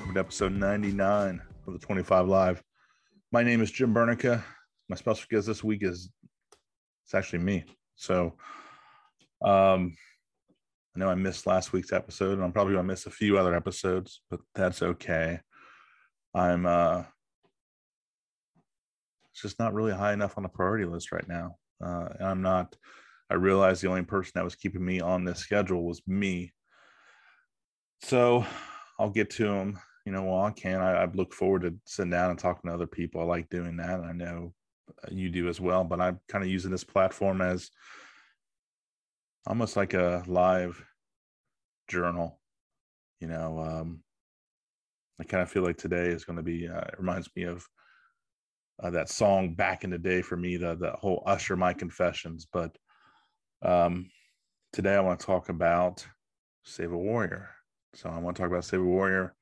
welcome to episode 99 of the 25 Live. My name is Jim Burneka. My special guest this week is, it's actually me. So I know I missed last week's episode, and I'm probably going to miss a few other episodes, but that's okay. I'm it's just not really high enough on the priority list right now. I realized the only person that was keeping me on this schedule was me. So I'll get to them, you know, while I can. I look forward to sitting down and talking to other people. I like doing that. I know you do as well, but I'm kind of using this platform as almost like a live journal, you know. I kind of feel like today is going to be, it reminds me of that song back in the day for me, the whole Usher, My Confessions. But today I want to talk about Save a Warrior. So I want to talk about Save a Warrior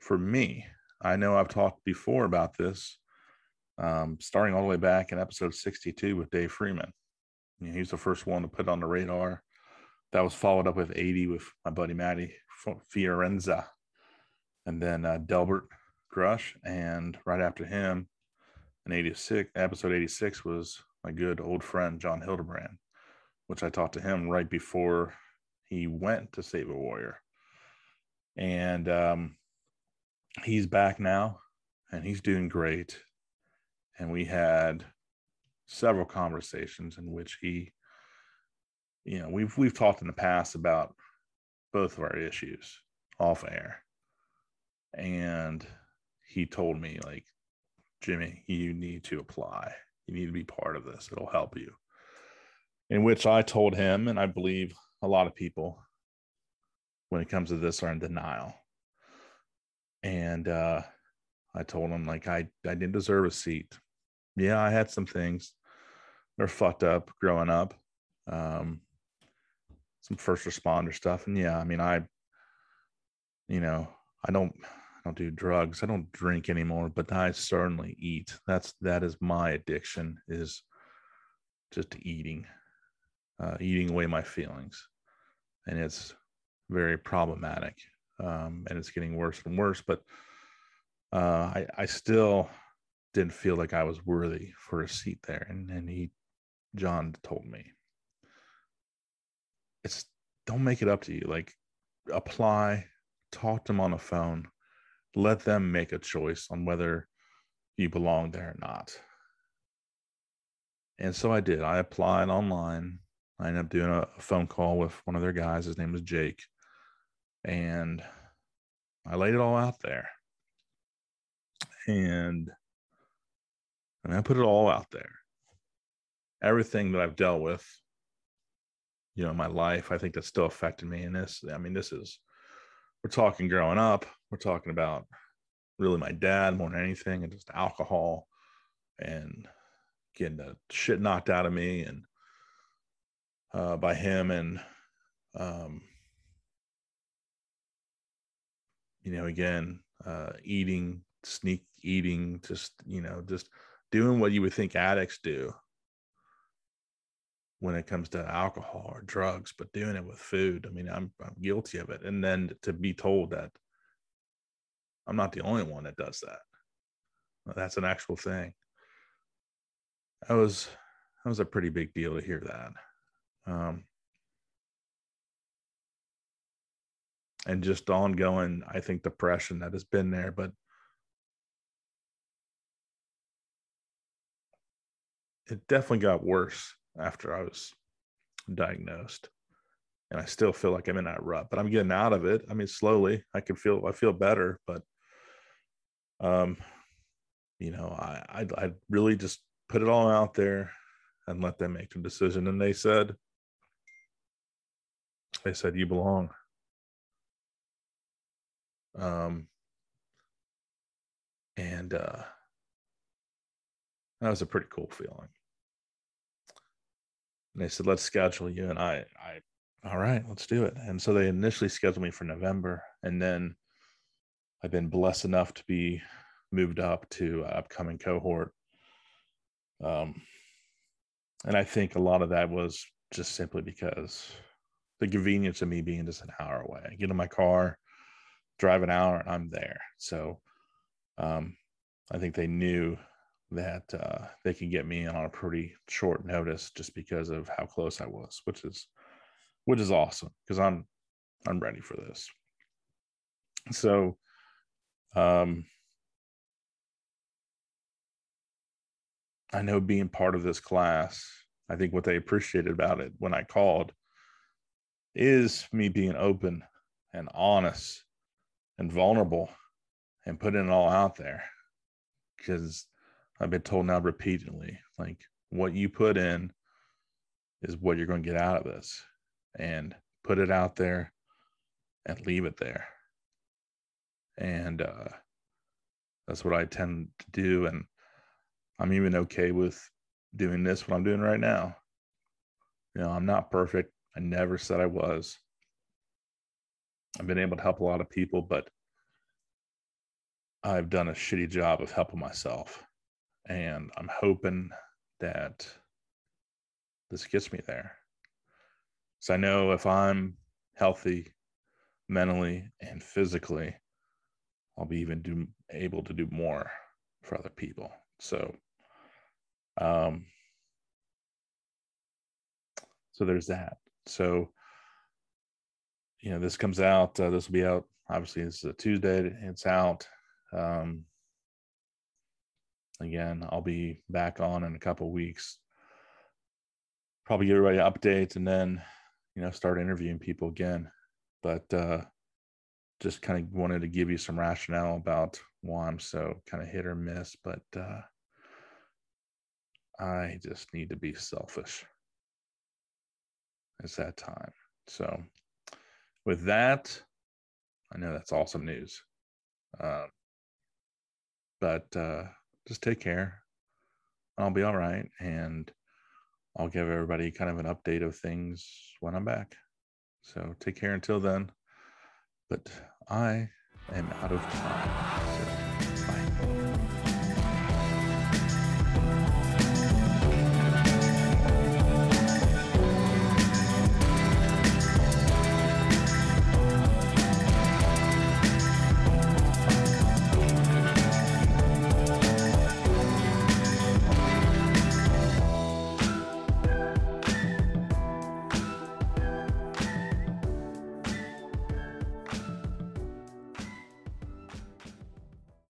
for me. I know I've talked before about this, starting all the way back in episode 62 with Dave Freeman. You know, he was the first one to put it on the radar. That was followed up with 80 with my buddy Matty Fiorenza, and then Delbert Grush. And right after him, in episode 86 was my good old friend John Hildebrand, which I talked to him right before he went to Save a Warrior. And he's back now, and he's doing great. And we had several conversations in which he, you know, we've talked in the past about both of our issues off air. And he told me, like, Jimmy, you need to apply. You need to be part of this. It'll help you. In which I told him, and I believe a lot of people, when it comes to this, are in denial. And I told him, like, I didn't deserve a seat. Yeah, I had some things that are fucked up growing up, some first responder stuff. And yeah, I mean, I don't do drugs. I don't drink anymore, but I certainly eat. That is my addiction, is just eating away my feelings. And it's very problematic, and it's getting worse and worse, but I still didn't feel like I was worthy for a seat there. And John told me, it's, don't make it up to you. Like, apply, talk to them on the phone, let them make a choice on whether you belong there or not. And so I did. I applied online. I ended up doing a phone call with one of their guys. His name was Jake. And I laid it all out there. And I mean, I put it all out there. Everything that I've dealt with, you know, in my life, I think that's still affected me. And this, I mean, this is, we're talking growing up. We're talking about really my dad more than anything, and just alcohol and getting the shit knocked out of me, and by him, and you know, again, eating, sneak eating, just, you know, just doing what you would think addicts do when it comes to alcohol or drugs, but doing it with food. I mean, I'm guilty of it. And then to be told that I'm not the only one that does that, that's an actual thing. That was a pretty big deal to hear that. And just ongoing, I think, depression that has been there, but it definitely got worse after I was diagnosed, and I still feel like I'm in that rut, but I'm getting out of it. I mean, slowly I feel better, but, you know, I really just put it all out there and let them make the decision. And they said, you belong. And that was a pretty cool feeling. And they said, let's schedule you. And I, all right, let's do it. And so they initially scheduled me for November. And then I've been blessed enough to be moved up to upcoming cohort. And I think a lot of that was just simply because the convenience of me being just an hour away. I get in my car, drive an hour and I'm there. So I think they knew that they could get me on a pretty short notice just because of how close I was, which is awesome because I'm ready for this. So I know being part of this class, I think what they appreciated about it when I called is me being open and honest and vulnerable and putting it all out there, because I've been told now repeatedly, like, what you put in is what you're going to get out of this, and put it out there and leave it there. And that's what I tend to do. And I'm even okay with doing this, what I'm doing right now. You know, I'm not perfect. I never said I was. I've been able to help a lot of people, but I've done a shitty job of helping myself. And I'm hoping that this gets me there. So I know if I'm healthy mentally and physically, I'll be able to do more for other people. So, so there's that. So, you know, this comes out, this will be out, obviously this is a Tuesday, it's out. Again, I'll be back on in a couple of weeks, probably give everybody updates, and then, you know, start interviewing people again. But just kind of wanted to give you some rationale about why I'm so kind of hit or miss, but I just need to be selfish. It's that time. So with that, I know that's awesome news. But just take care. I'll be all right. And I'll give everybody kind of an update of things when I'm back. So take care until then. But I am out of time.